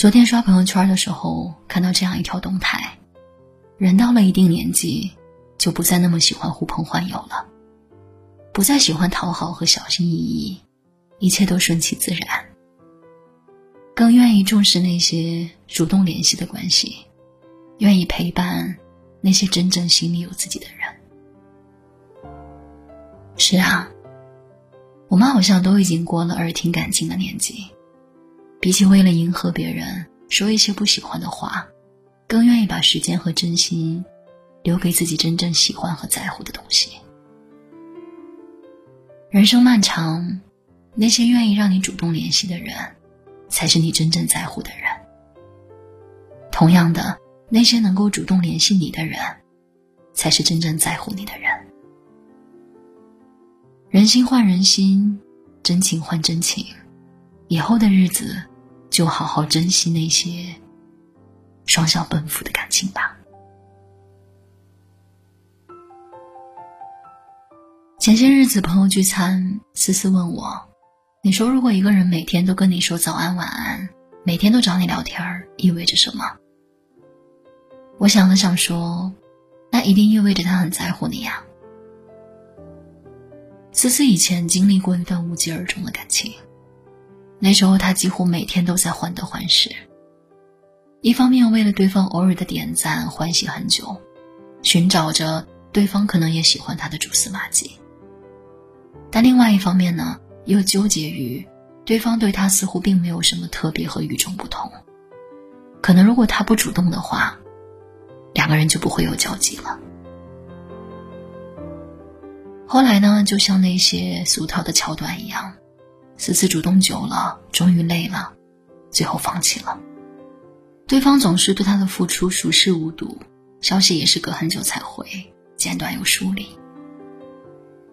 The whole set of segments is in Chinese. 昨天刷朋友圈的时候，看到这样一条动态：人到了一定年纪，就不再那么喜欢呼朋唤友了，不再喜欢讨好和小心翼翼，一切都顺其自然，更愿意重视那些主动联系的关系，愿意陪伴那些真正心里有自己的人。是啊，我们好像都已经过了耳听感情的年纪，比起为了迎合别人说一些不喜欢的话，更愿意把时间和真心留给自己真正喜欢和在乎的东西。人生漫长，那些愿意让你主动联系的人，才是你真正在乎的人。同样的，那些能够主动联系你的人，才是真正在乎你的人。人心换人心，真情换真情，以后的日子就好好珍惜那些双向奔赴的感情吧。前些日子朋友聚餐，思思问我，你说如果一个人每天都跟你说早安晚安，每天都找你聊天，意味着什么？我想了想说，那一定意味着他很在乎你呀。思思以前经历过一段无疾而终的感情，那时候他几乎每天都在患得患失，一方面为了对方偶尔的点赞欢喜很久，寻找着对方可能也喜欢他的蛛丝马迹，但另外一方面呢，又纠结于对方对他似乎并没有什么特别和与众不同，可能如果他不主动的话，两个人就不会有交集了。后来呢，就像那些俗套的桥段一样，思思主动久了，终于累了，最后放弃了。对方总是对他的付出熟视无睹，消息也是隔很久才回，简短又疏离。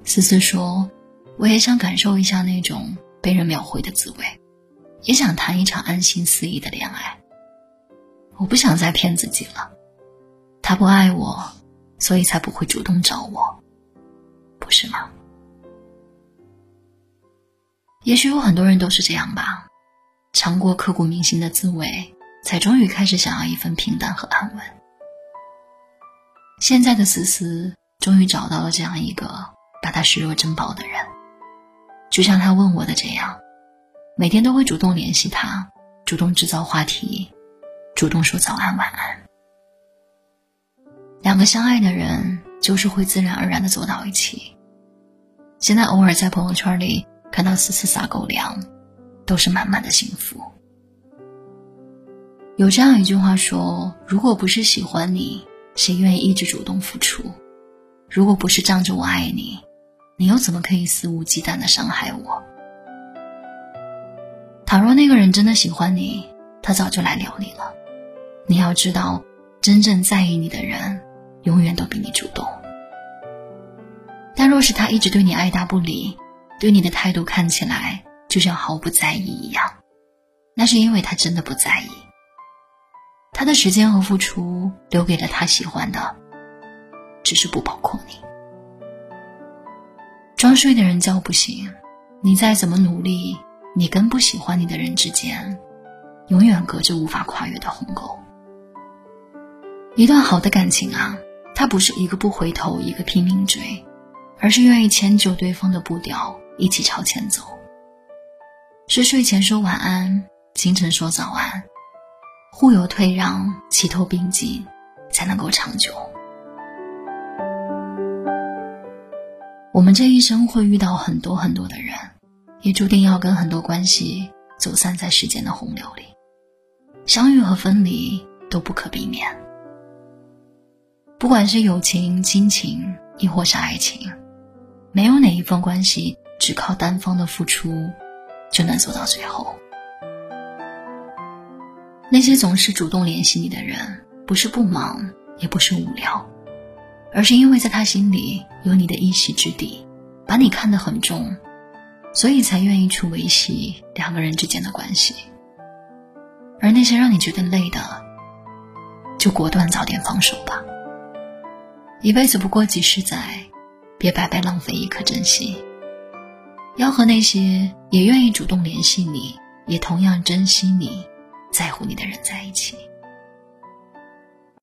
思思说，我也想感受一下那种被人秒回的滋味，也想谈一场安心肆意的恋爱，我不想再骗自己了，他不爱我，所以才不会主动找我，不是吗？也许有很多人都是这样吧，尝过刻骨铭心的滋味，才终于开始想要一份平淡和安稳。现在的思思终于找到了这样一个把她视若珍宝的人，就像她问我的这样，每天都会主动联系她，主动制造话题，主动说早安晚安。两个相爱的人就是会自然而然地走到一起。现在偶尔在朋友圈里看到思思撒狗粮，都是满满的幸福。有这样一句话说，如果不是喜欢你，谁愿意一直主动付出？如果不是仗着我爱你，你又怎么可以肆无忌惮地伤害我？倘若那个人真的喜欢你，他早就来撩你了。你要知道，真正在意你的人，永远都比你主动。但若是他一直对你爱答不理，对你的态度看起来就像毫不在意一样，那是因为他真的不在意，他的时间和付出留给了他喜欢的，只是不包括你。装睡的人叫不醒，你再怎么努力，你跟不喜欢你的人之间永远隔着无法跨越的鸿沟。一段好的感情啊，它不是一个不回头一个拼命追，而是愿意迁就对方的步调，一起朝前走。是睡前说晚安，清晨说早安，互有退让，齐头并进，才能够长久。我们这一生会遇到很多很多的人，也注定要跟很多关系走散在时间的洪流里，相遇和分离都不可避免。不管是友情、亲情，亦或是爱情，没有哪一份关系只靠单方的付出就能走到最后。那些总是主动联系你的人，不是不忙，也不是无聊，而是因为在他心里有你的一席之地，把你看得很重，所以才愿意去维系两个人之间的关系。而那些让你觉得累的，就果断早点放手吧。一辈子不过几十载，别白白浪费一颗真心。要和那些也愿意主动联系你，也同样珍惜你，在乎你的人在一起。